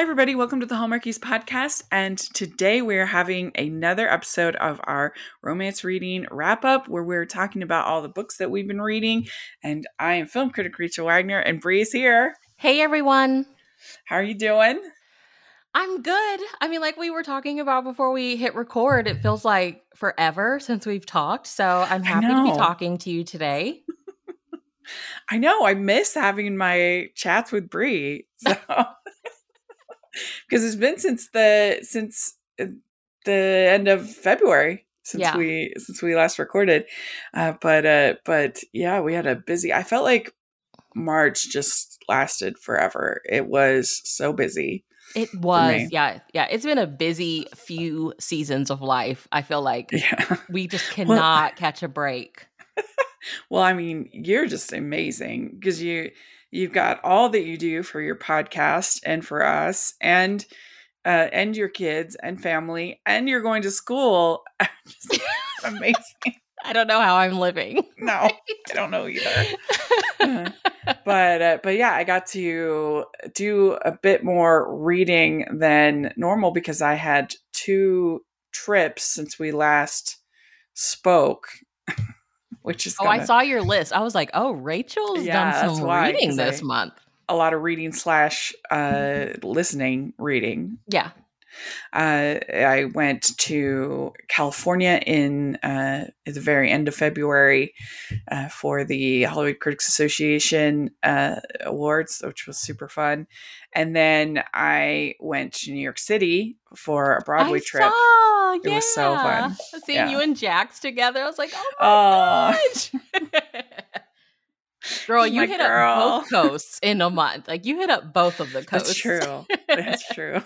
Hi everybody, welcome to the Hallmarkies Podcast, and today we are having another episode of our romance reading wrap-up where we're talking about all the books that we've been reading, and I am film critic Rachel Wagner, and Bree is here. Hey everyone. How are you doing? I'm good. I mean, like we were talking about before we hit record, it feels like forever since we've talked, so I'm happy to be talking to you today. I know, I miss having my chats with Bree, so... Because it's been since the end of February since we last recorded, but yeah, we had a busy. I felt like March just lasted forever. It was so busy. It was, yeah. It's been a busy few seasons of life. I feel like we just cannot catch a break. Well, I mean, you're just amazing because you've got all that you do for your podcast and for us and your kids and family, and you're going to school. Just amazing. I don't know how I'm living. No, right? I don't know either. But yeah, I got to do a bit more reading than normal because I had two trips since we last spoke. Which is I saw your list. I was like, oh, Rachel's done some reading this month. A lot of reading / listening reading. Yeah. I went to California at the very end of February for the Hollywood Critics Association awards, which was super fun. And then I went to New York City for a Broadway trip. It was so fun. Seeing you and Jax together, I was like, oh my gosh. Girl, you hit up both coasts in a month. Like you hit up both of the coasts. That's true.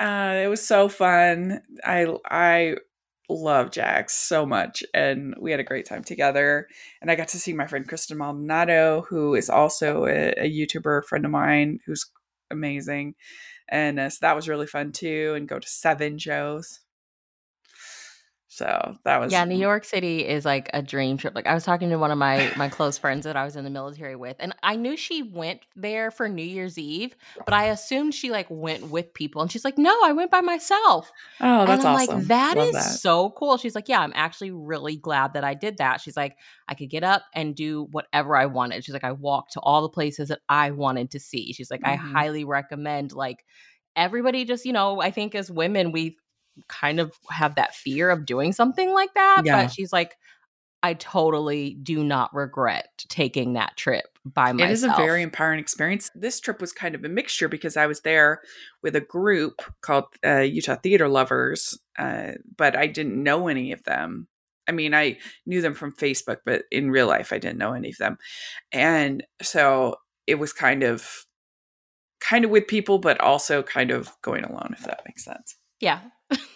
It was so fun. I love Jax so much, and we had a great time together. And I got to see my friend Kristen Maldonado, who is also a YouTuber friend of mine, who's amazing. And so that was really fun too. And go to 7 shows. So that was New York City is like a dream trip. Like I was talking to one of my close friends that I was in the military with, and I knew she went there for New Year's Eve, but I assumed she like went with people, and she's like, "No, I went by myself." Oh, that's awesome! Like that is so cool. She's like, "Yeah, I'm actually really glad that I did that." She's like, "I could get up and do whatever I wanted." She's like, "I walked to all the places that I wanted to see." She's like, "I highly recommend." Like everybody, just I think as women we kind of have that fear of doing something like that. Yeah. But she's like, I totally do not regret taking that trip by myself. It is a very empowering experience. This trip was kind of a mixture because I was there with a group called Utah Theater Lovers, but I didn't know any of them. I mean, I knew them from Facebook, but in real life, I didn't know any of them. And so it was kind of with people, but also kind of going alone, if that makes sense. Yeah.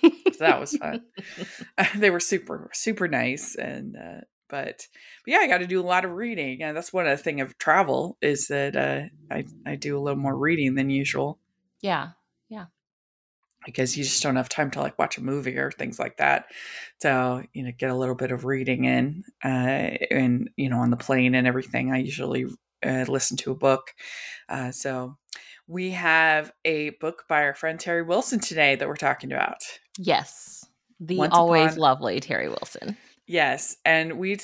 So that was fun. They were super, super nice. And, but yeah, I got to do a lot of reading. And that's one of the thing of travel is that, I do a little more reading than usual. Yeah. Yeah. Because you just don't have time to like watch a movie or things like that. So, get a little bit of reading in, and, on the plane and everything, I usually listen to a book. So we have a book by our friend Teri Wilson today that we're talking about. Yes. The always lovely Teri Wilson. Yes. And we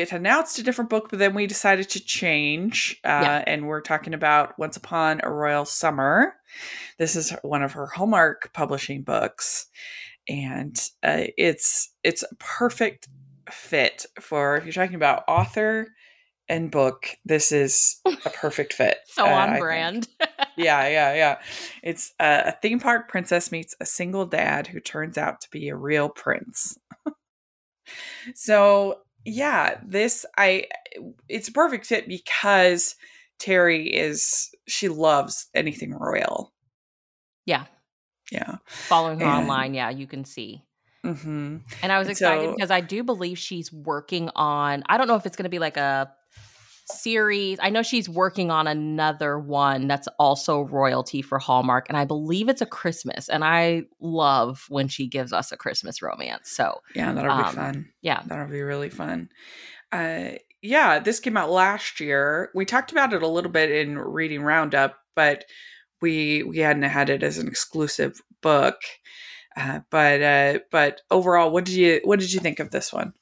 had announced a different book, but then we decided to change. And we're talking about Once Upon a Royal Summer. This is one of her Hallmark publishing books. And it's a perfect fit for if you're talking about author and book. This is a perfect fit. So on brand. Yeah. It's a theme park princess meets a single dad who turns out to be a real prince. So, yeah, it's a perfect fit because she loves anything royal. Yeah. Yeah. Following her online, you can see. Mm-hmm. And I was excited because I do believe she's working on, I don't know if it's going to be like a series. I know she's working on another one that's also royalty for Hallmark, and I believe it's a Christmas, and I love when she gives us a Christmas romance. So yeah, that'll be fun. Yeah, that'll be really fun. This came out last year. We talked about it a little bit in Reading Roundup, but we hadn't had it as an exclusive book. But overall, what did you think of this one?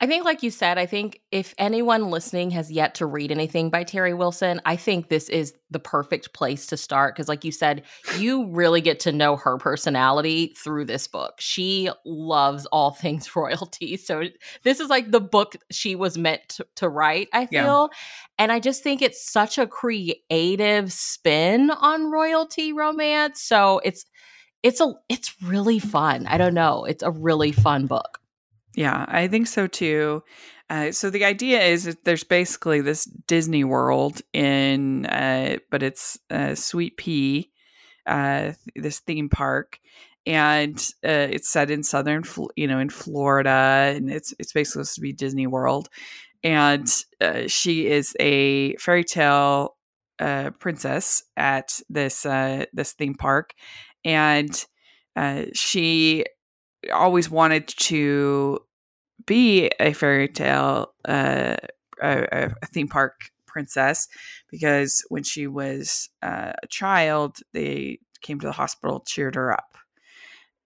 I think, like you said, I think if anyone listening has yet to read anything by Teri Wilson, I think this is the perfect place to start. Because like you said, you really get to know her personality through this book. She loves all things royalty. So this is like the book she was meant to write, I feel. Yeah. And I just think it's such a creative spin on royalty romance. So it's really fun. I don't know. It's a really fun book. Yeah, I think so too. So the idea is that there's basically this Disney World but it's Sweet Pea, this theme park, and it's set in in Florida, and it's basically supposed to be Disney World, and she is a fairy tale princess at this theme park, and she always wanted to be a fairy tale, a theme park princess, because when she was a child, they came to the hospital, cheered her up.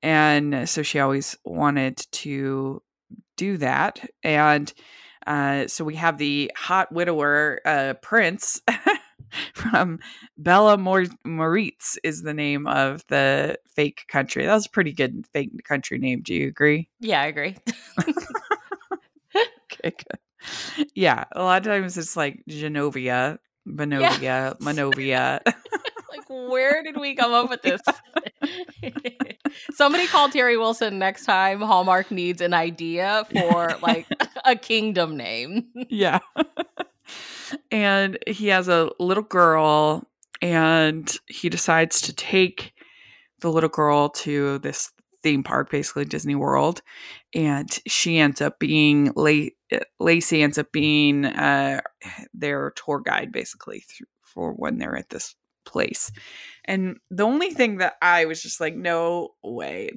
And so she always wanted to do that. And so we have the hot widower prince from Bella Moritz is the name of the fake country. That was a pretty good fake country name. Do you agree? Yeah, I agree. Okay, good. Yeah, a lot of times it's like Genovia, Benovia, yes. Manovia. Like, where did we come up with this? Somebody call Teri Wilson next time. Hallmark needs an idea for like a kingdom name. Yeah. And he has a little girl, and he decides to take the little girl to this theme park, basically Disney World. And she ends up being Lacey ends up being their tour guide, basically, for when they're at this place. And the only thing that I was just like, no way.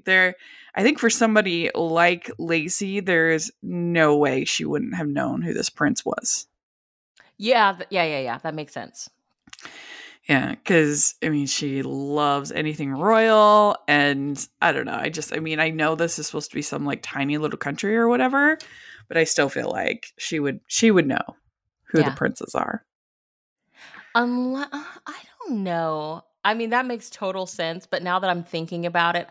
I think for somebody like Lacey, there is no way she wouldn't have known who this prince was. Yeah. Yeah. That makes sense. Yeah. Cause I mean, she loves anything royal, and I don't know. I know this is supposed to be some like tiny little country or whatever, but I still feel like she would know who the princes are. I don't know. I mean, that makes total sense. But now that I'm thinking about it,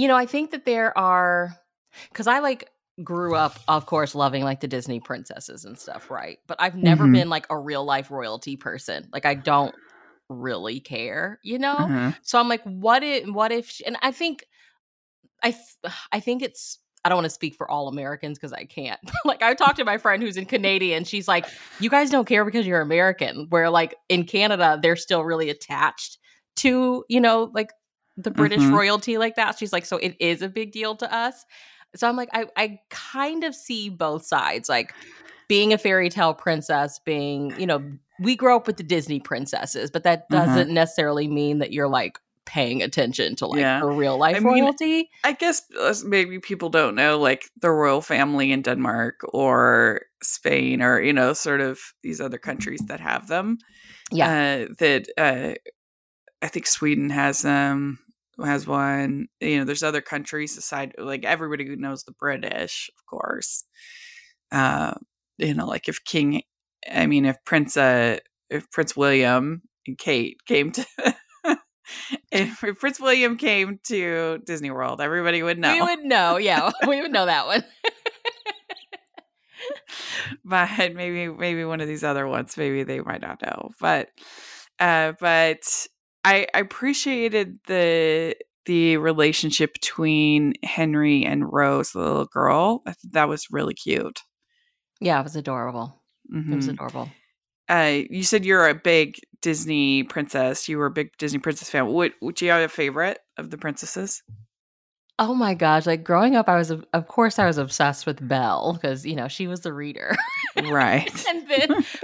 I think that cause I like, grew up, of course, loving like the Disney princesses and stuff, right? But I've never been like a real life royalty person. Like, I don't really care, So I'm like, what if? And I think, I think it's. I don't want to speak for all Americans because I can't. Like, I talked to my friend who's in Canadian. She's like, you guys don't care because you're American. Where like in Canada, they're still really attached to like the British royalty like that. She's like, so it is a big deal to us. So I'm like, I kind of see both sides, like being a fairy tale princess, being, we grow up with the Disney princesses, but that doesn't necessarily mean that you're like paying attention to like her real life royalty. I guess maybe people don't know like the royal family in Denmark or Spain or, sort of these other countries that have them. Yeah. I think Sweden has them. Has one, there's other countries aside, like everybody who knows the British, of course, like if Prince William and Kate came to, if Prince William came to Disney World, everybody would know. We would know. Yeah. We would know that one. But maybe one of these other ones, maybe they might not know, but I appreciated the relationship between Henry and Rose, the little girl. I think that was really cute. Yeah, it was adorable. Mm-hmm. It was adorable. You said you're a big Disney princess. You were a big Disney princess fan. Would you have a favorite of the princesses? Oh my gosh! Like growing up, I was obsessed with Belle because she was the reader, right?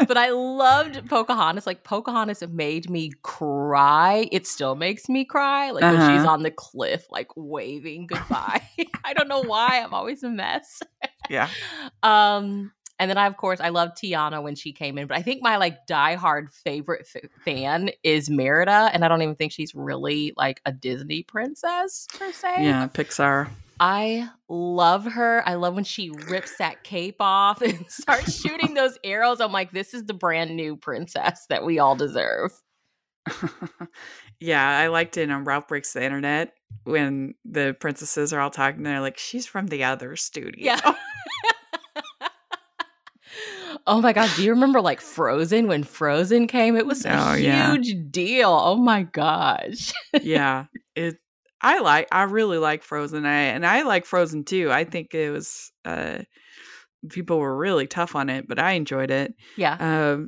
But I loved Pocahontas. Like Pocahontas made me cry. It still makes me cry. Like when she's on the cliff, like waving goodbye. I don't know why. I'm always a mess. Yeah. And then, I, of course, I loved Tiana when she came in. But I think my, like, diehard favorite fan is Merida. And I don't even think she's really, like, a Disney princess, per se. Yeah, Pixar. I love her. I love when she rips that cape off and starts shooting those arrows. I'm like, this is the brand new princess that we all deserve. Yeah, I liked it on Ralph Breaks the Internet when the princesses are all talking. And they're like, she's from the other studio. Yeah. Oh my God. Do you remember like Frozen when Frozen came? It was a huge deal. Oh my gosh. Yeah. I really like Frozen. I like Frozen too. I think it was, people were really tough on it, but I enjoyed it. Yeah.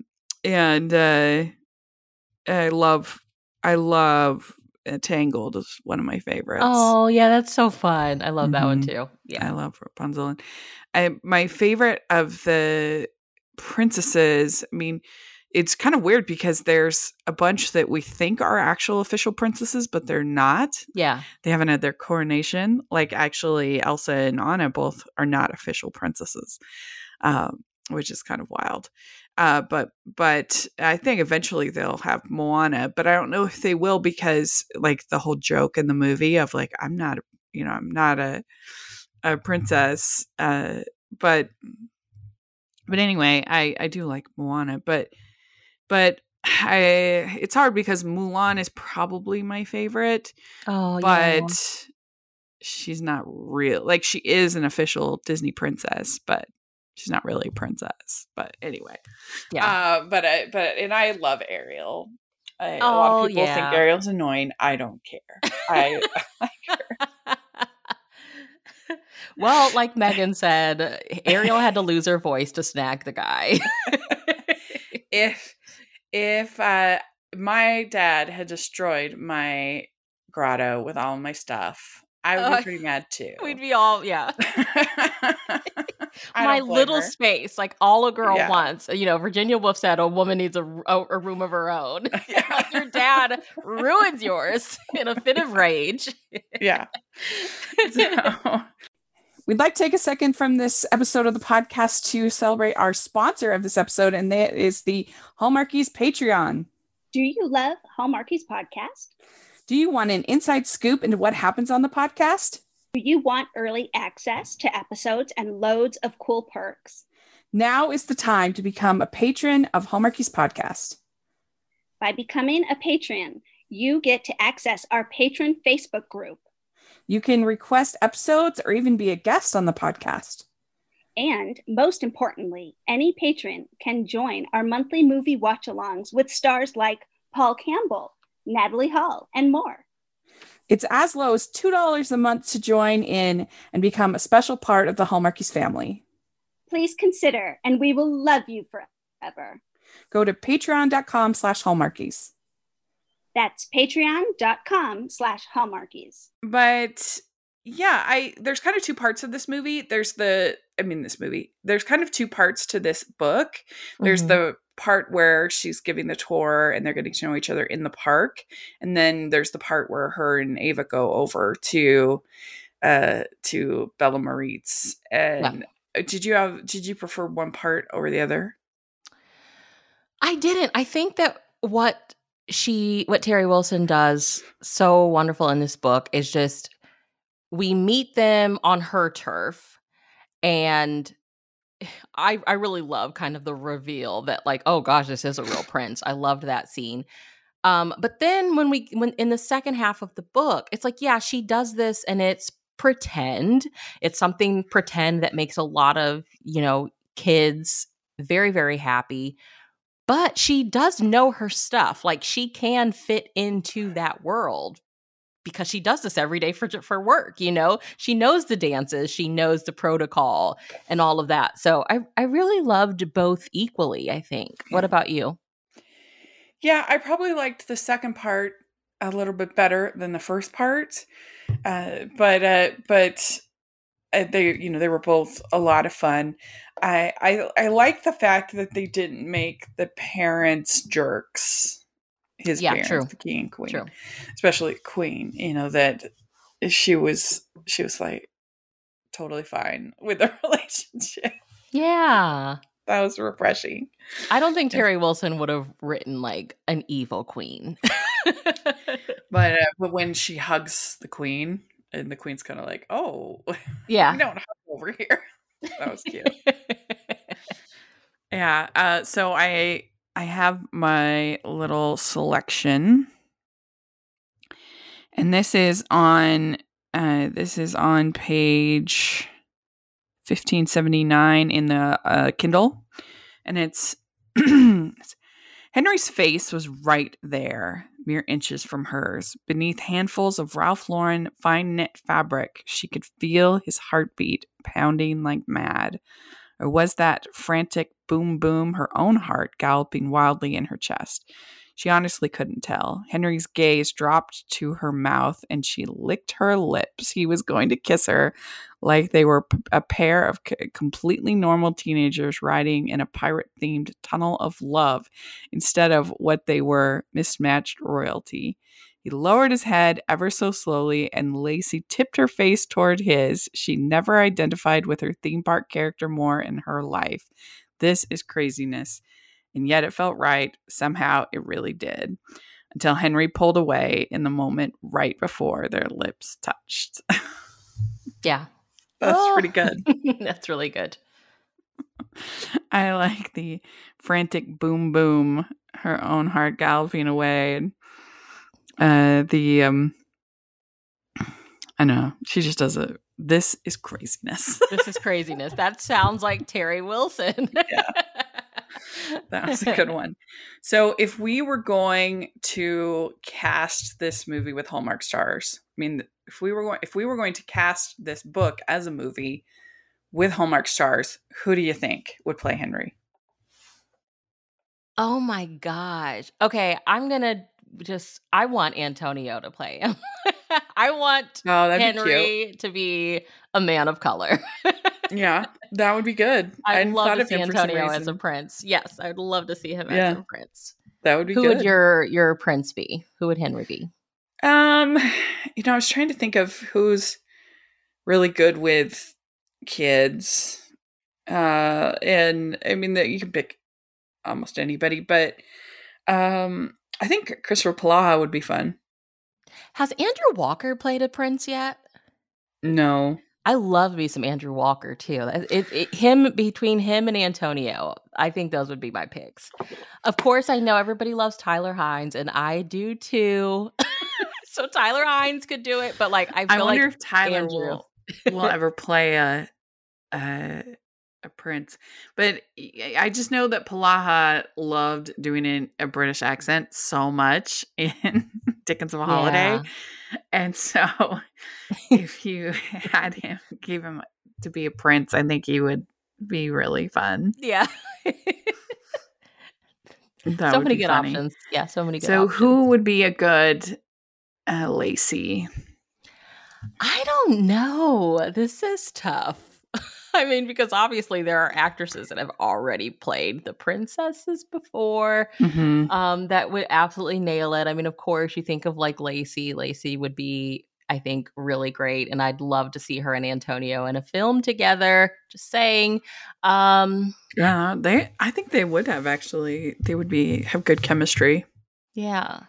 I love Tangled is one of my favorites. Oh yeah, that's so fun. I love that one too. Yeah, I love Rapunzel. And my favorite of the princesses, I mean, it's kind of weird because there's a bunch that we think are actual official princesses, but they're not. Yeah. They haven't had their coronation. Like actually Elsa and Anna both are not official princesses, which is kind of wild. But I think eventually they'll have Moana, but I don't know if they will because like the whole joke in the movie of like, I'm not a princess. But anyway, I do like Moana, but it's hard because Mulan is probably my favorite. Oh, but yeah. She's not real. Like she is an official Disney princess, but she's not really a princess. But anyway, yeah. But I love Ariel. A lot of people think Ariel's annoying. I don't care. I like her. Well, like Megan said, Ariel had to lose her voice to snag the guy. If my dad had destroyed my grotto with all my stuff, I would be pretty mad too. We'd be all, yeah. My little space, like all a girl wants. You know, Virginia Woolf said a woman needs a room of her own. Yeah. Like your dad ruins yours in a fit of rage. Yeah. So. We'd like to take a second from this episode of the podcast to celebrate our sponsor of this episode, and that is the Hallmarkies Patreon. Do you love Hallmarkies Podcast? Do you want an inside scoop into what happens on the podcast? Do you want early access to episodes and loads of cool perks? Now is the time to become a patron of Hallmarkies Podcast. By becoming a patron, you get to access our patron Facebook group. You can request episodes or even be a guest on the podcast. And most importantly, any patron can join our monthly movie watch-alongs with stars like Paul Campbell, Natalie Hall, and more. It's as low as $2 a month to join in and become a special part of the Hallmarkies family. Please consider, and we will love you forever. Go to patreon.com/Hallmarkies. That's patreon.com/Hallmarkies. But yeah, there's kind of two parts of this movie. There's kind of two parts to this book. There's the part where she's giving the tour and they're getting to know each other in the park. And then there's the part where her and Ava go over to Bella Moritz. And did you prefer one part over the other? I didn't. I think that what Teri Wilson does so wonderful in this book is just we meet them on her turf, and I really love kind of the reveal that like, oh gosh, this is a real prince. I loved that scene. But then when in the second half of the book, it's like, yeah, she does this and it's pretend. It's something pretend that makes a lot of, you know, kids very, very happy. But she does know her stuff. Like she can fit into that world because she does this every day for work. You know, she knows the dances, she knows the protocol and all of that. So I really loved both equally, I think. What about you? Yeah, I probably liked the second part a little bit better than the first part. They were both a lot of fun. I like the fact that they didn't make the parents jerks. His parents, true. The king and queen, true. Especially queen. You know that she was like totally fine with the relationship. Yeah. That was refreshing. I don't think Teri Wilson would have written like an evil queen. But when she hugs the queen and the queen's kind of like, oh, yeah, we don't hug over here. That was cute. Yeah. So I have my little selection. And this is on page 1579 in the Kindle, and it's Henry's face was right there, mere inches from hers. Beneath handfuls of Ralph Lauren fine knit fabric, she could feel his heartbeat pounding like mad. Or was that frantic boom boom her own heart galloping wildly in her chest? She honestly couldn't tell. Henry's gaze dropped to her mouth and she licked her lips. He was going to kiss her like they were a pair of completely normal teenagers riding in a pirate-themed tunnel of love instead of what they were, mismatched royalty. He lowered his head ever so slowly, and Lacey tipped her face toward his. She never identified with her theme park character more in her life. This is craziness. And yet it felt right. Somehow it really did. Until Henry pulled away in the moment right before their lips touched. Yeah. That's pretty good. That's really good. I like the frantic boom boom, her own heart galloping away. And I know. She just does it. This is craziness. This is craziness. That sounds like Teri Wilson. Yeah. That was a good one. So if we were going to cast this movie with Hallmark stars, I mean, if we were going to cast this book as a movie with Hallmark stars, who do you think would play Henry? Oh my gosh. Okay, I'm going to I want Antonio to play him. I want Henry to be a man of color. Yeah, that would be good. I'd love to see Antonio as a prince. Yes, I'd love to see him as a prince. That would be good. Who would your prince be? Who would Henry be? I was trying to think of who's really good with kids. And I mean, you can pick almost anybody, but I think Christopher Plata would be fun. Has Andrew Walker played a prince yet? No. I love me some Andrew Walker, too. Between him and Antonio, I think those would be my picks. Of course, I know everybody loves Tyler Hines, and I do, too. So Tyler Hines could do it, but I wonder if Tyler will ever play a prince. But I just know that Palaha loved doing a British accent so much in Dickens of a Holiday. Yeah. And so if you had him, gave him to be a prince, I think he would be really fun. Yeah. So many good options. Yeah, so many good options. So who would be a good Lacey? I don't know. This is tough. I mean, because obviously there are actresses that have already played the princesses before that would absolutely nail it. I mean, of course, you think of like Lacey. Lacey would be, I think, really great. And I'd love to see her and Antonio in a film together. Just saying. Yeah, I think they would have actually. They would have good chemistry. Yeah.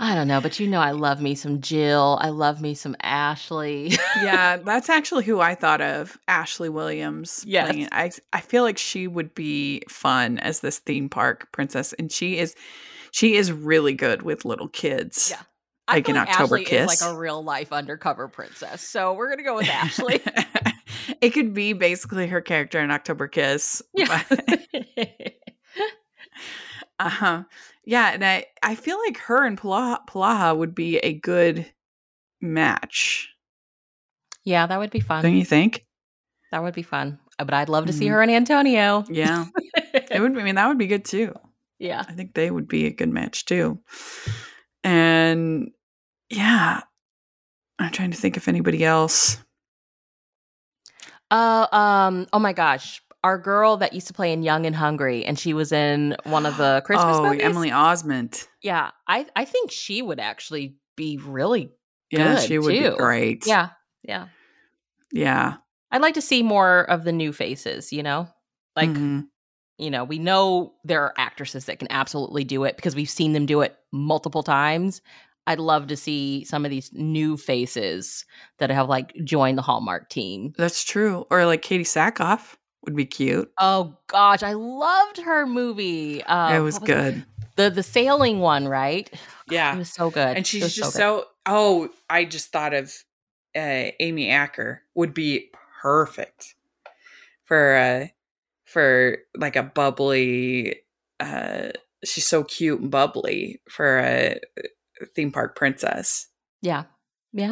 I don't know, but I love me some Jill. I love me some Ashley. Yeah, that's actually who I thought of, Ashley Williams. Yes. Playing. I feel like she would be fun as this theme park princess, and she is really good with little kids. Yeah. Like in October Ashley Kiss. Is like a real life undercover princess. So we're going to go with Ashley. It could be basically her character in October Kiss. Yeah. Yeah, and I feel like her and Palaha would be a good match. Yeah, that would be fun. Don't you think? That would be fun. But I'd love to see her and Antonio. Yeah. It would. I mean, that would be good too. Yeah. I think they would be a good match too. And yeah, I'm trying to think of anybody else. Oh my gosh. Our girl that used to play in Young and Hungry, and she was in one of the Christmas movies. Emily Osment. Yeah, I think she would actually be really good, she would be great. Yeah, yeah. Yeah. I'd like to see more of the new faces, you know? Like, you know, we know there are actresses that can absolutely do it because we've seen them do it multiple times. I'd love to see some of these new faces that have, like, joined the Hallmark team. That's true. Or, like, Katie Sackhoff would be cute. Oh, gosh. I loved her movie. It was good. The sailing one, right? Yeah. It was so good. And she's just so – oh, I just thought of Amy Acker would be perfect for like a bubbly she's so cute and bubbly for a theme park princess. Yeah.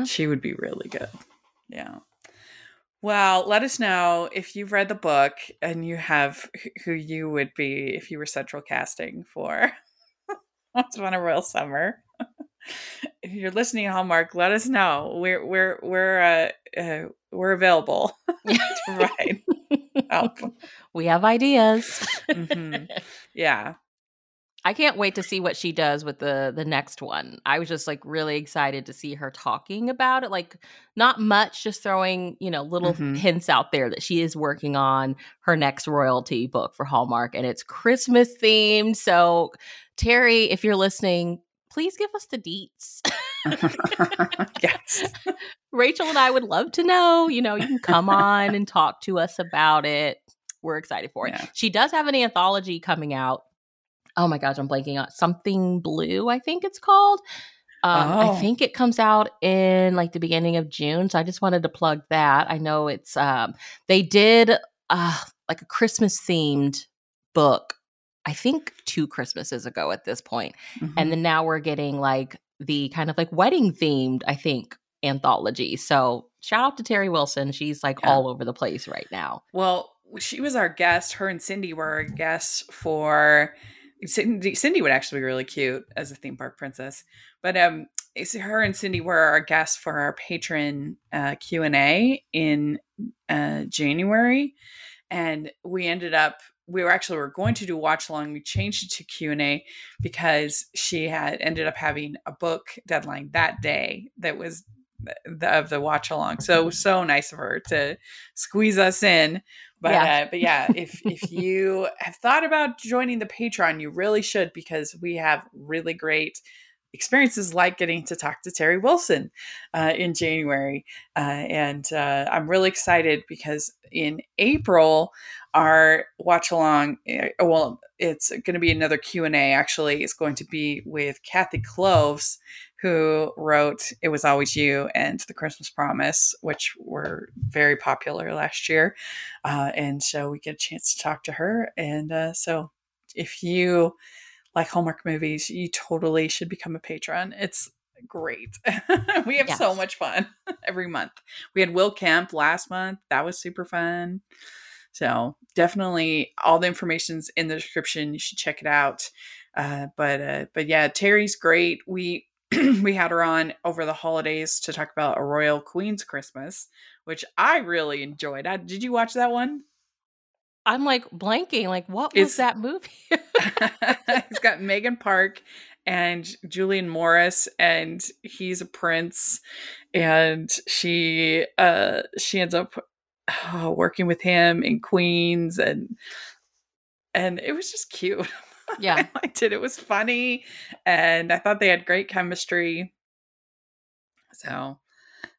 She would be really good. Yeah. Well, let us know if you've read the book and you have who you would be if you were central casting for Once Upon a Royal Summer. If you're listening to Hallmark, let us know. We're available to provide help. We have ideas. Yeah. I can't wait to see what she does with the next one. I was just like really excited to see her talking about it. Like not much, just throwing, you know, little hints out there that she is working on her next royalty book for Hallmark and it's Christmas themed. So Teri, if you're listening, please give us the deets. Yes. Rachel and I would love to know. You know, you can come on and talk to us about it. We're excited for it. Yeah. She does have an anthology coming out. Oh my gosh, I'm blanking on Something Blue, I think it's called. I think it comes out in like the beginning of June. So I just wanted to plug that. I know it's, they did like a Christmas themed book. I think 2 Christmases ago at this point. And then now we're getting like the kind of like wedding themed, I think, anthology. So shout out to Teri Wilson. She's like all over the place right now. Well, she was our guest. Her and Cindy were our guests for Cindy would actually be really cute as a theme park princess. But her and Cindy were our guests for our patron Q&A in January. And we ended up we were going to do watch along. We changed it to Q&A because she had ended up having a book deadline that day that was of the watch along. So it was so nice of her to squeeze us in. But yeah, if you have thought about joining the Patreon, you really should because we have really great experiences like getting to talk to Teri Wilson in January. And I'm really excited because in April, our watch along, well, it's going to be another Q&A actually. It's going to be with Kathy Kloves, who wrote It Was Always You and The Christmas Promise, which were very popular last year. And so we get a chance to talk to her. And so if you like Hallmark movies, you totally should become a patron. It's great. We have so much fun every month. We had Will Kemp last month. That was super fun. So definitely all the information's in the description. You should check it out. But yeah, Teri's great. We had her on over the holidays to talk about A Royal Queen's Christmas, which I really enjoyed. Did you watch that one? I'm like blanking. Like, what was that movie? It's got Megan Park and Julian Morris, and he's a prince, and she ends up working with him in Queens, and it was just cute. Yeah, I liked it. It was funny, and I thought they had great chemistry. So,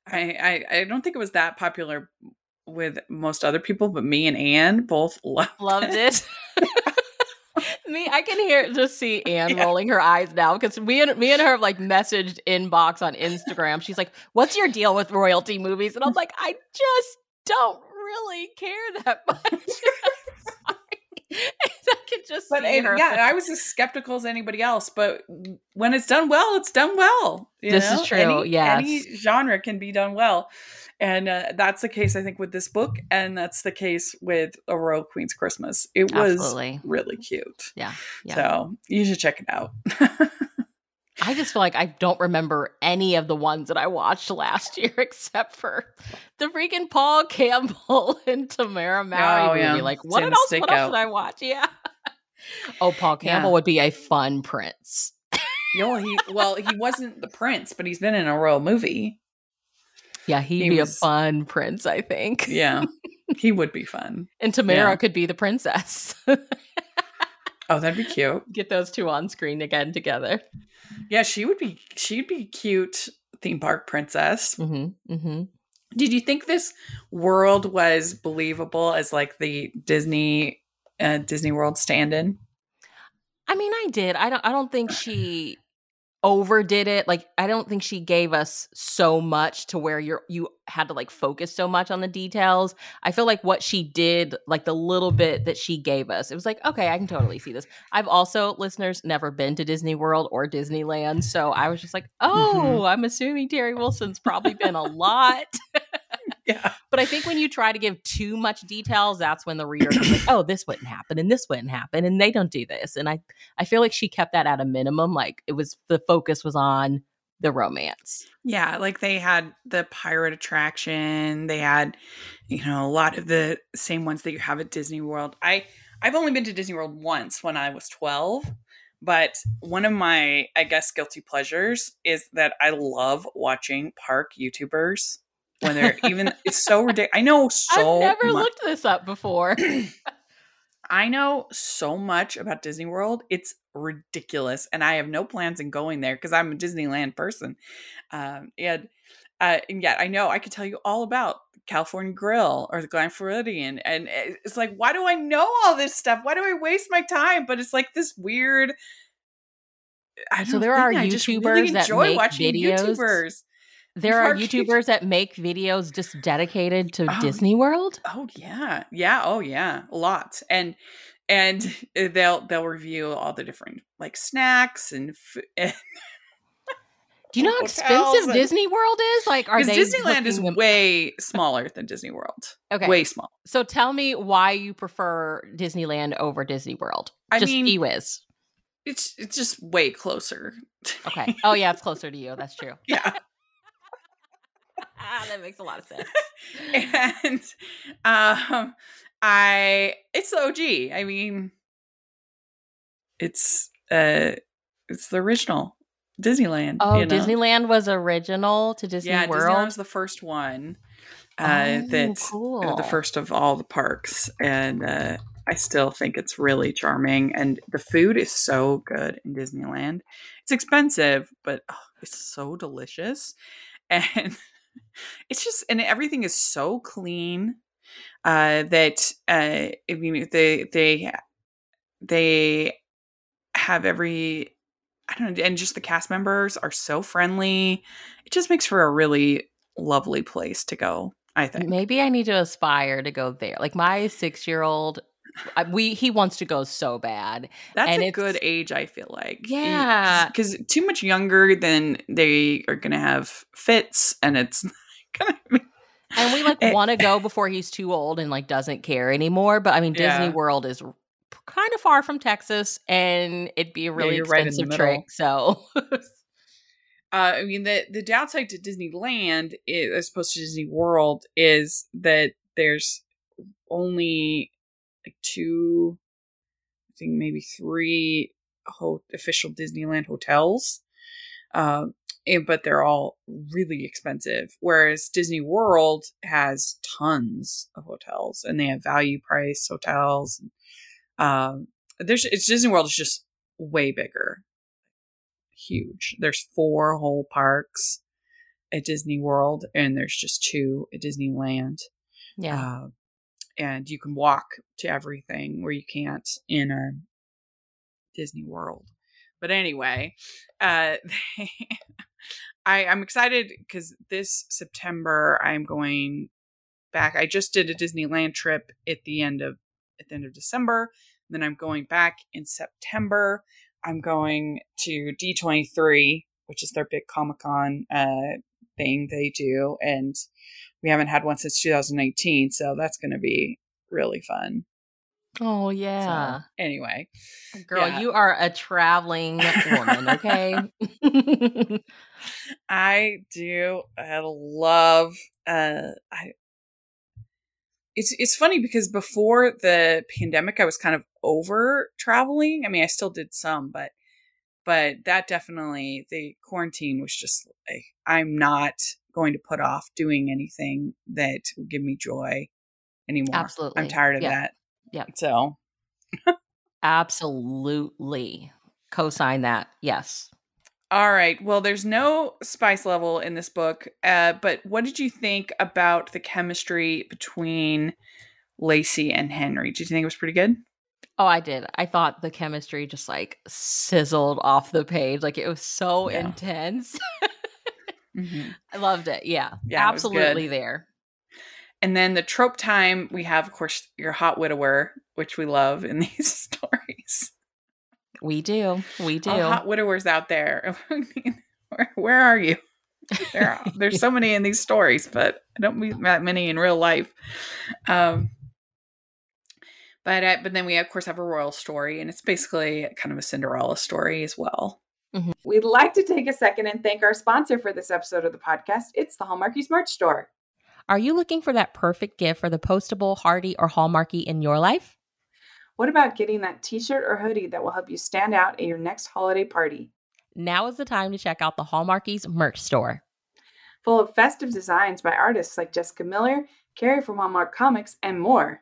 I don't think it was that popular with most other people, but me and Anne both loved it. Me, I can just see Anne rolling her eyes now because me and her have like messaged inbox on Instagram. She's like, "What's your deal with royalty movies?" And I'm like, "I just don't really care that much." I could just see her. Yeah, I was as skeptical as anybody else, but when it's done well, it's done well. This is true. Any genre can be done well. And that's the case, I think, with this book. And that's the case with A Royal Queen's Christmas. It was really cute. Yeah. So you should check it out. I just feel like I don't remember any of the ones that I watched last year except for the freaking Paul Campbell and Tamara Mowry movie. Yeah. Like, what else did I watch? Yeah. Oh, Paul Campbell would be a fun prince. He wasn't the prince, but he's been in a royal movie. Yeah, he'd be a fun prince, I think. Yeah, he would be fun. And Tamara could be the princess. Oh, that'd be cute. Get those two on screen again together. Yeah, she'd be cute theme park princess. Mm-hmm, mm-hmm. Did you think this world was believable as like the Disney World stand-in? I mean, I did. I don't think she overdid it. Like, I don't think she gave us so much to where you had to like focus so much on the details. I feel like what she did, like the little bit that she gave us, it was like, okay, I can totally see this. I've also, listeners, never been to Disney World or Disneyland. So I was just like, I'm assuming Teri Wilson's probably been a lot. Yeah. But I think when you try to give too much details, that's when the reader is like, oh, this wouldn't happen and this wouldn't happen and they don't do this. And I feel like she kept that at a minimum. Like it was, the focus was on the romance. Yeah. Like they had the pirate attraction. They had, a lot of the same ones that you have at Disney World. I've only been to Disney World once when I was 12. But one of my, I guess, guilty pleasures is that I love watching park YouTubers. When they're even, it's so ridiculous. I know so much. I've never looked this up before. I know so much about Disney World. It's ridiculous. And I have no plans in going there because I'm a Disneyland person. And yet I know I could tell you all about California Grill or the Grand Floridian. And it's like, why do I know all this stuff? Why do I waste my time? But it's like this weird. So there are YouTubers really that make videos. YouTubers. There are YouTubers that make videos just dedicated to Disney World. Oh yeah. Yeah. Oh yeah. Lots. And they'll review all the different like snacks and do you know how expensive Disney World is? Like, are they? Disneyland is way smaller than Disney World. Okay. Way small. So tell me why you prefer Disneyland over Disney World. I mean, it's just way closer. Okay. Oh yeah. It's closer to you. That's true. Yeah. That makes a lot of sense. And it's the OG. I mean, it's the original Disneyland. Oh, Disneyland was original to Disney World. Yeah, Disneyland was the first one. Cool. The first of all the parks, and I still think it's really charming. And the food is so good in Disneyland. It's expensive, but it's so delicious, and. It's just, and everything is so clean they have every, I don't know, and just the cast members are so friendly. It just makes for a really lovely place to go, I think. Maybe I need to aspire to go there. Like my 6-year-old, he wants to go so bad. That's a good age, I feel like. Yeah. Because too much younger than they are going to have fits and it's going to be. And we like want to go before he's too old and like doesn't care anymore. But I mean, Disney World is kind of far from Texas and it'd be a really expensive trick. So I mean, the downside to Disneyland as opposed to Disney World is that there's only like 2, I think maybe 3 official Disneyland hotels, but they're all really expensive. Whereas Disney World has tons of hotels, and they have value price hotels. Disney World is just way bigger, huge. There's 4 whole parks at Disney World, and there's just 2 at Disneyland. Yeah. And you can walk to everything where you can't in a Disney World. But anyway, I'm excited because this September I'm going back. I just did a Disneyland trip at the end of December. And then I'm going back in September. I'm going to D23, which is their big Comic-Con thing they do, and we haven't had one since 2019, so that's going to be really fun. Oh yeah. So, anyway, girl, you are a traveling woman, okay? I do. I love. It's funny because before the pandemic, I was kind of over traveling. I mean, I still did some, but that definitely the quarantine was just like I'm not going to put off doing anything that will give me joy anymore. Absolutely. I'm tired of that. Yeah. So. Absolutely. Co-sign that. Yes. All right. Well, there's no spice level in this book, but what did you think about the chemistry between Lacey and Henry? Did you think it was pretty good? Oh, I did. I thought the chemistry just like sizzled off the page. Like it was so intense. Mm-hmm. I loved it. Yeah. Absolutely there. And then the trope time, we have, of course, your hot widower, which we love in these stories. We do. Oh, hot widowers out there. Where are you? There's so many in these stories, but I don't meet that many in real life. But then we, of course, have a royal story, and it's basically kind of a Cinderella story as well. Mm-hmm. We'd like to take a second and thank our sponsor for this episode of the podcast. It's the Hallmarkies Merch Store. Are you looking for that perfect gift for the postable, hearty, or Hallmarkie in your life? What about getting that t-shirt or hoodie that will help you stand out at your next holiday party? Now is the time to check out the Hallmarkies Merch Store. Full of festive designs by artists like Jessica Miller, Carrie from Hallmark Comics, and more.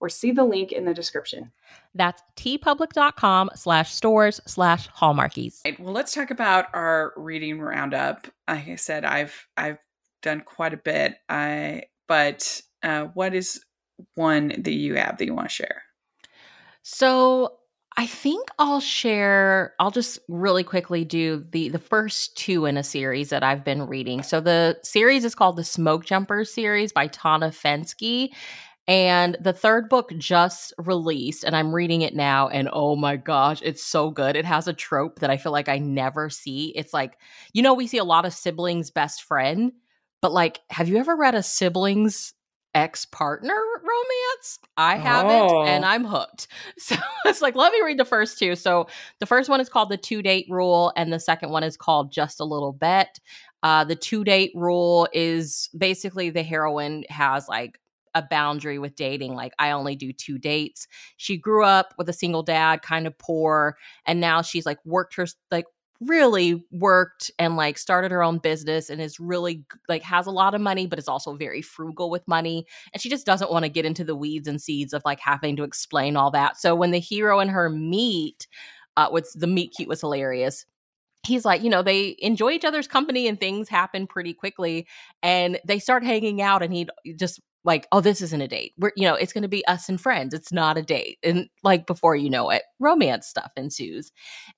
or see the link in the description. That's tpublic.com/stores/Hallmarkies. Well, let's talk about our reading roundup. Like I said, I've done quite a bit. But what is one that you have that you want to share? So I think I'll just really quickly do the first two in a series that I've been reading. So the series is called the Smokejumpers Series by Tana Fenske. And the third book just released, and I'm reading it now, and oh my gosh, it's so good. It has a trope that I feel like I never see. It's like, you know, we see a lot of siblings' best friend, but like, have you ever read a siblings' ex-partner romance? I haven't, and I'm hooked. So it's like, let me read the first two. So the first one is called The 2-Date Rule, and the second one is called Just a Little Bet. The 2-Date Rule is basically the heroine has like a boundary with dating. Like, I only do 2 dates. She grew up with a single dad, kind of poor. And now she's like really worked and like started her own business and is really like has a lot of money, but is also very frugal with money. And she just doesn't want to get into the weeds and seeds of like having to explain all that. So when the hero and her meet, the meet cute was hilarious. He's like, you know, they enjoy each other's company and things happen pretty quickly and they start hanging out and he just like, oh, this isn't a date. We're, you know, it's going to be us and friends. It's not a date. And like, before you know it, romance stuff ensues.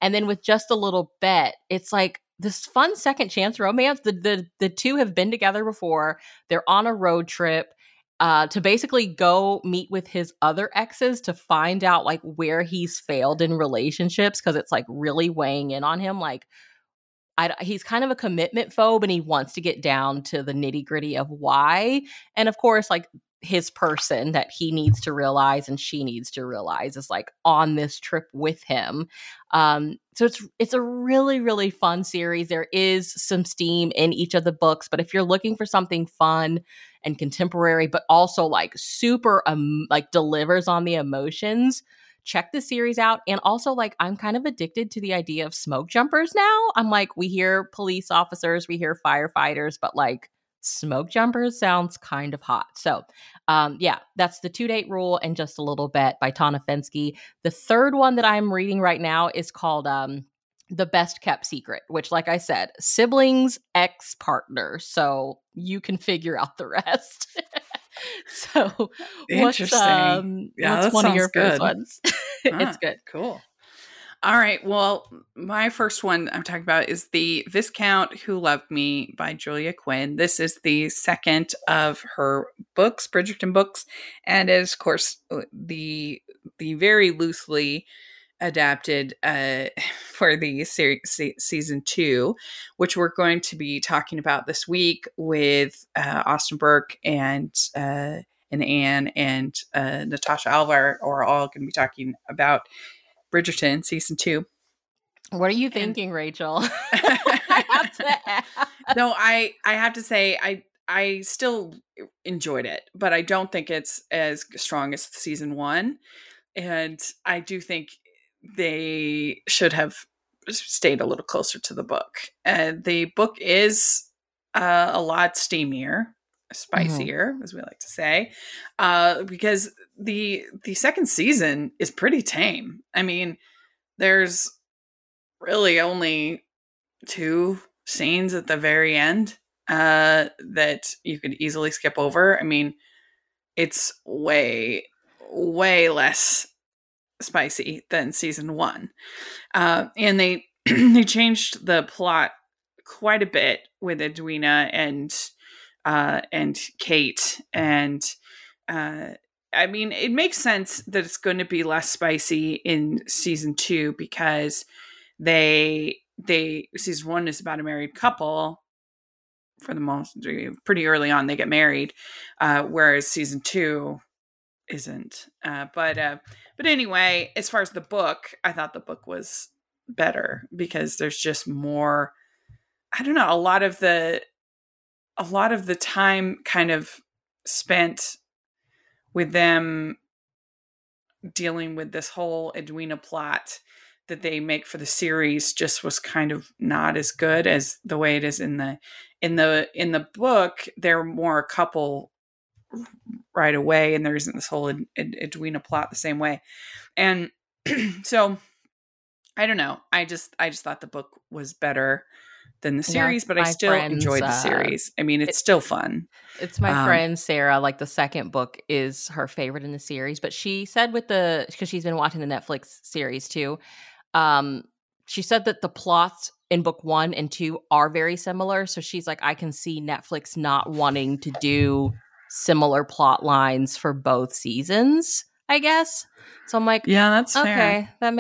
And then with Just a Little Bet, it's like this fun second chance romance. The two have been together before. They're on a road trip to basically go meet with his other exes to find out like where he's failed in relationships. Cause it's like really weighing in on him. Like, he's kind of a commitment phobe and he wants to get down to the nitty gritty of why. And of course, like his person that he needs to realize and she needs to realize is like on this trip with him. So it's a really, really fun series. There is some steam in each of the books, but if you're looking for something fun and contemporary, but also like super, like delivers on the emotions, check the series out. And also like, I'm kind of addicted to the idea of smoke jumpers now. I'm like, we hear police officers, we hear firefighters, but like smoke jumpers sounds kind of hot. So that's The 2-Date Rule and Just a Little Bet by Tana Fenske. The third one that I'm reading right now is called The Best Kept Secret, which like I said, siblings, ex-partner. So you can figure out the rest. So interesting. What's one of your first ones? It's good. Cool. All right. Well, my first one I'm talking about is The Viscount Who Loved Me by Julia Quinn. This is the second of her books, Bridgerton books, and is, of course, the very loosely adapted for the series season 2, which we're going to be talking about this week with Austin Burke and and Anne and Natasha Alvarez are all going to be talking about Bridgerton season 2. What are you thinking, Rachel? I have to ask. No, I have to say I still enjoyed it, but I don't think it's as strong as season 1. And I do think they should have stayed a little closer to the book. The book is a lot steamier, spicier, as we like to say, because the second season is pretty tame. I mean, there's really only 2 scenes at the very end that you could easily skip over. I mean, it's way less spicy than season 1. And they they changed the plot quite a bit with Edwina and Kate. And I mean, it makes sense that it's going to be less spicy in season 2 because they season 1 is about a married couple. For the most, pretty early on, they get married, whereas season 2 isn't. But anyway, as far as the book, I thought the book was better because there's just more. I don't know, a lot of the time kind of spent with them dealing with this whole Edwina plot that they make for the series just was kind of not as good as the way it is in the book. They're more a couple right away, and there isn't this whole Edwina plot the same way. And so I don't know. I just thought the book was better than the series, but I still enjoyed the series. I mean, it's still fun. It's my friend Sarah, like the second book is her favorite in the series, but she said because she's been watching the Netflix series too. She said that the plots in book 1 and 2 are very similar. So she's like, I can see Netflix not wanting to do similar plot lines for both seasons, I guess. So I'm like, yeah, that's okay. Fair. That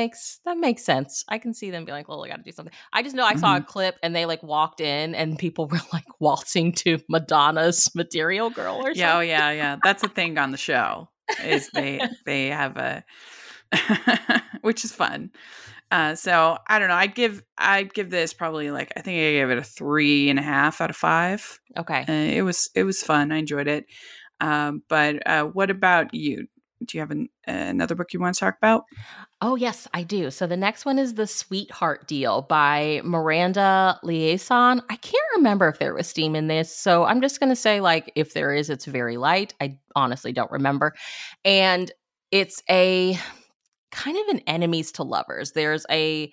makes sense. I can see them being like, well, I got to do something. I just know I saw a clip and they like walked in and people were like waltzing to Madonna's Material Girl or something. Yeah. That's a thing on the show is they have a, which is fun. So I don't know. I'd give this probably like, I think I gave it a 3.5 out of 5. Okay. It was fun. I enjoyed it. But what about you? Do you have another book you want to talk about? Oh, yes, I do. So the next one is The Sweetheart Deal by Miranda Liason. I can't remember if there was steam in this, so I'm just going to say, like, if there is, it's very light. I honestly don't remember. And it's a kind of an enemies to lovers. There's the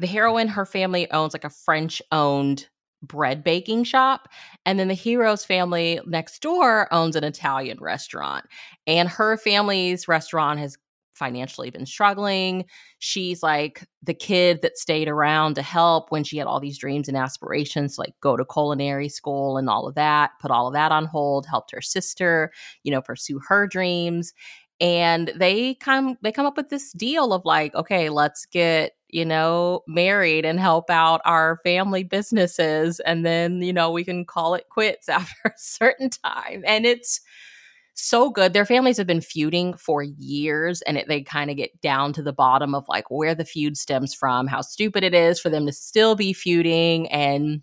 heroine, her family owns like a French-owned bread baking shop, and then the hero's family next door owns an Italian restaurant, and her family's restaurant has financially been struggling. She's like the kid that stayed around to help when she had all these dreams and aspirations to like go to culinary school and all of that, put all of that on hold, helped her sister, you know, pursue her dreams. And they come up with this deal of like, okay, let's get, you know, married and help out our family businesses. And then, you know, we can call it quits after a certain time. And it's so good. Their families have been feuding for years, and they kind of get down to the bottom of like where the feud stems from, how stupid it is for them to still be feuding. And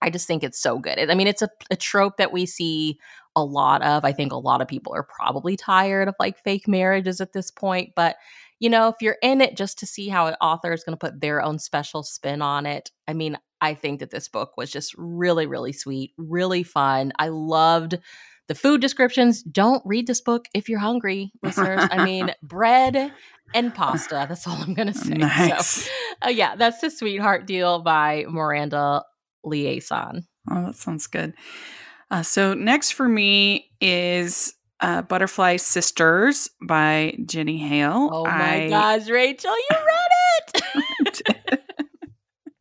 I just think it's so good. I mean, it's a trope that we see a lot of. I think a lot of people are probably tired of like fake marriages at this point, but you know, if you're in it just to see how an author is going to put their own special spin on it. I mean, I think that this book was just really, really sweet, really fun. I loved the food descriptions. Don't read this book if you're hungry, listeners. I mean, bread and pasta. That's all I'm going to say. Nice. So, yeah, that's The Sweetheart Deal by Miranda Liason. Oh, that sounds good. So next for me is Butterfly Sisters by Jenny Hale. Oh my gosh, Rachel, you read it!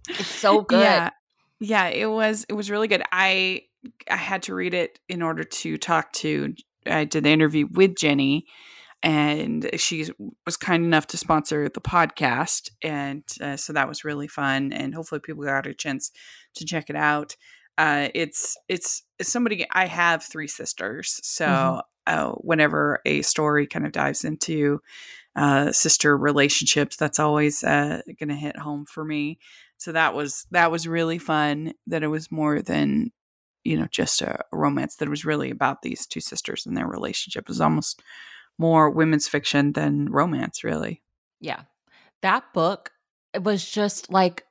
It's so good. Yeah, it was really good. I had to read it in order to talk to. I did the interview with Jenny, and she was kind enough to sponsor the podcast, and so that was really fun. And hopefully, people got a chance to check it out. It's somebody. I have 3 sisters, so whenever a story kind of dives into sister relationships, that's always going to hit home for me. So that was really fun, that it was more than, you know, just a romance, that it was really about these two sisters and their relationship. It was almost more women's fiction than romance, really. Yeah. That book, it was just like,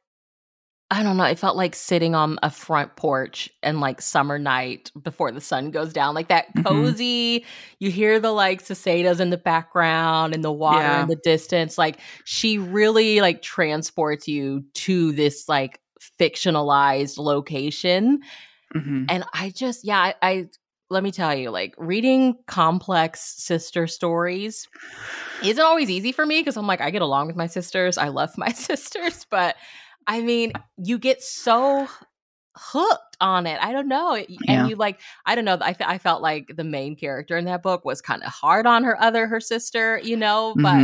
I don't know, it felt like sitting on a front porch and like summer night before the sun goes down, like that cozy, you hear the like cicadas in the background and the water in the distance. Like she really like transports you to this like fictionalized location. And I just, I let me tell you, like reading complex sister stories isn't always easy for me because I'm like, I get along with my sisters. I love my sisters, but I mean, you get so hooked on it. I don't know. And you like, I don't know. I felt like the main character in that book was kind of hard on her sister, you know, but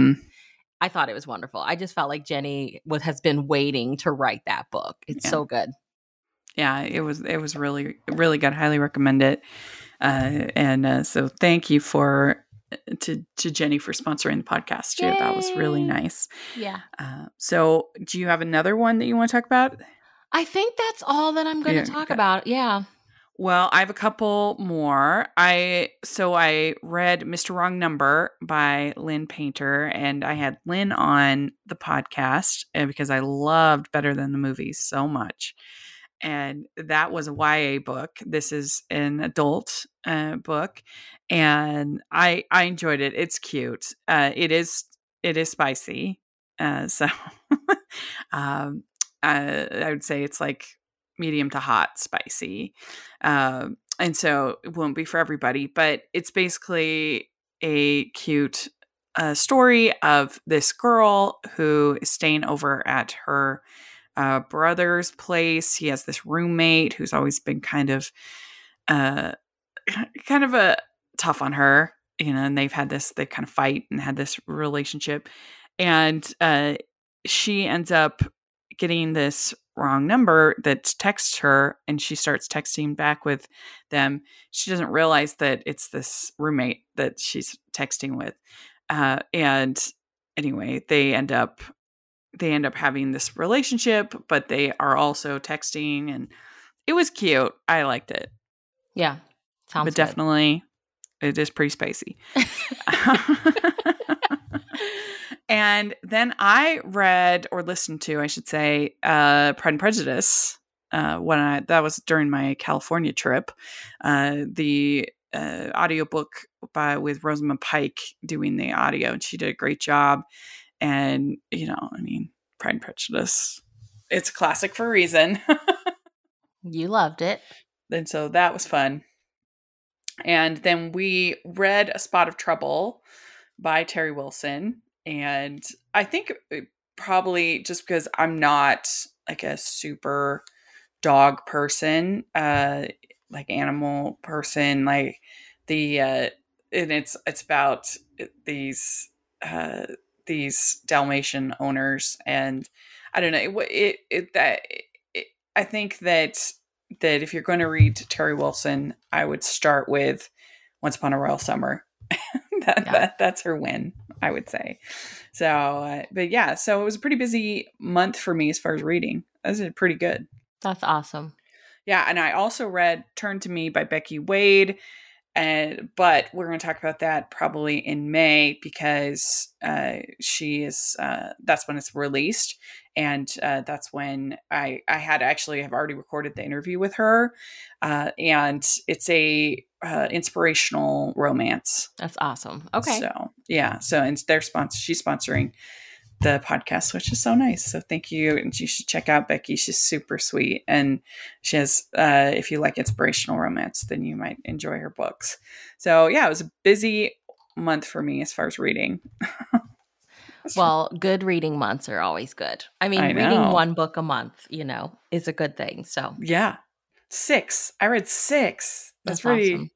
I thought it was wonderful. I just felt like Jenny has been waiting to write that book. It's so good. Yeah, it was really, really good. Highly recommend it. So thank you to Jenny for sponsoring the podcast too. Yay. That was really nice. Yeah. So do you have another one that you want to talk about? I think that's all that I'm going to talk about. Yeah. Well, I have a couple more. I read Mr. Wrong Number by Lynn Painter, and I had Lynn on the podcast because I loved Better Than the Movies so much. And that was a YA book. This is an adult book, and I enjoyed it. It's cute. It is spicy. I would say it's like medium to hot spicy. And so it won't be for everybody, but it's basically a cute story of this girl who is staying over at her brother's place. He has this roommate who's always been kind of a tough on her, you know, and they kind of fight and had this relationship, and she ends up getting this wrong number that texts her, and she starts texting back with them. She doesn't realize that it's this roommate that she's texting with, and anyway, they end up having this relationship, but they are also texting, and it was cute. I liked it. Yeah. Sounds but definitely good. It is pretty spicy. And then I read, or listened to, I should say, Pride and Prejudice. That was during my California trip. The audiobook with Rosamund Pike doing the audio, and she did a great job. And, you know, I mean, Pride and Prejudice, it's a classic for a reason. You loved it. And so that was fun. And then we read A Spot of Trouble by Teri Wilson. And I think probably just because I'm not like a super dog person, like animal person, like and it's about these Dalmatian owners, and I don't know. I think that if you're going to read Teri Wilson, I would start with Once Upon a Royal Summer. That's her win, I would say. So, but yeah, so it was a pretty busy month for me as far as reading. That was pretty good. That's awesome. Yeah, and I also read Turn to Me by Becky Wade. But we're going to talk about that probably in May, because that's when it's released. And that's when I had actually have already recorded the interview with her. And it's a inspirational romance. That's awesome. Okay. So, yeah. So, and she's sponsoring the podcast, which is so nice. So thank you. And you should check out Becky. She's super sweet. And she has, if you like inspirational romance, then you might enjoy her books. So yeah, it was a busy month for me as far as reading. Well, good reading months are always good. I mean, reading one book a month, you know, is a good thing. So yeah, 6. I read 6. That's pretty awesome.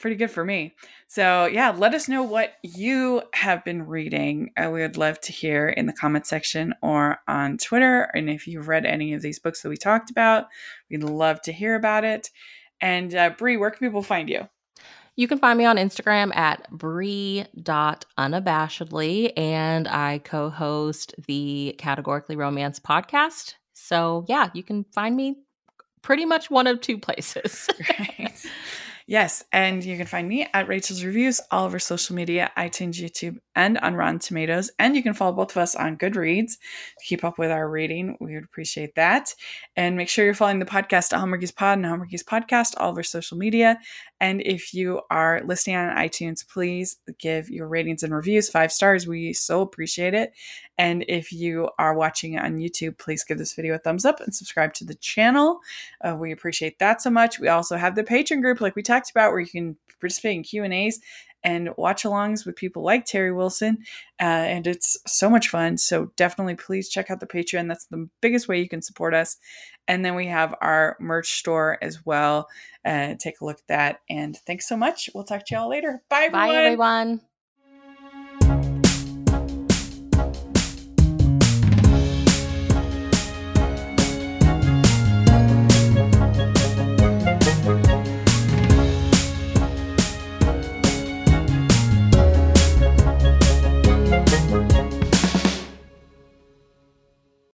Pretty good for me. So yeah, let us know what you have been reading. We would love to hear in the comment section or on Twitter. And if you've read any of these books that we talked about, we'd love to hear about it. And Bree, where can people find you? You can find me on Instagram at bree.unabashedly, and I co-host the Categorically Romance podcast. So yeah, you can find me pretty much one of two places. Right. Yes, and you can find me at Rachel's Reviews, all over social media, iTunes, YouTube, and on Rotten Tomatoes. And you can follow both of us on Goodreads to keep up with our rating. We would appreciate that. And make sure you're following the podcast at Hallmarkies Pod and Hallmarkies Podcast, all over social media. And if you are listening on iTunes, please give your ratings and reviews 5 stars. We so appreciate it. And if you are watching on YouTube, please give this video a thumbs up and subscribe to the channel. We appreciate that so much. We also have the Patreon group, like we talked about, where you can participate in Q&As and watch-alongs with people like Teri Wilson. And it's so much fun. So definitely please check out the Patreon. That's the biggest way you can support us. And then we have our merch store as well. Take a look at that. And thanks so much. We'll talk to y'all later. Bye, everyone. Bye, everyone.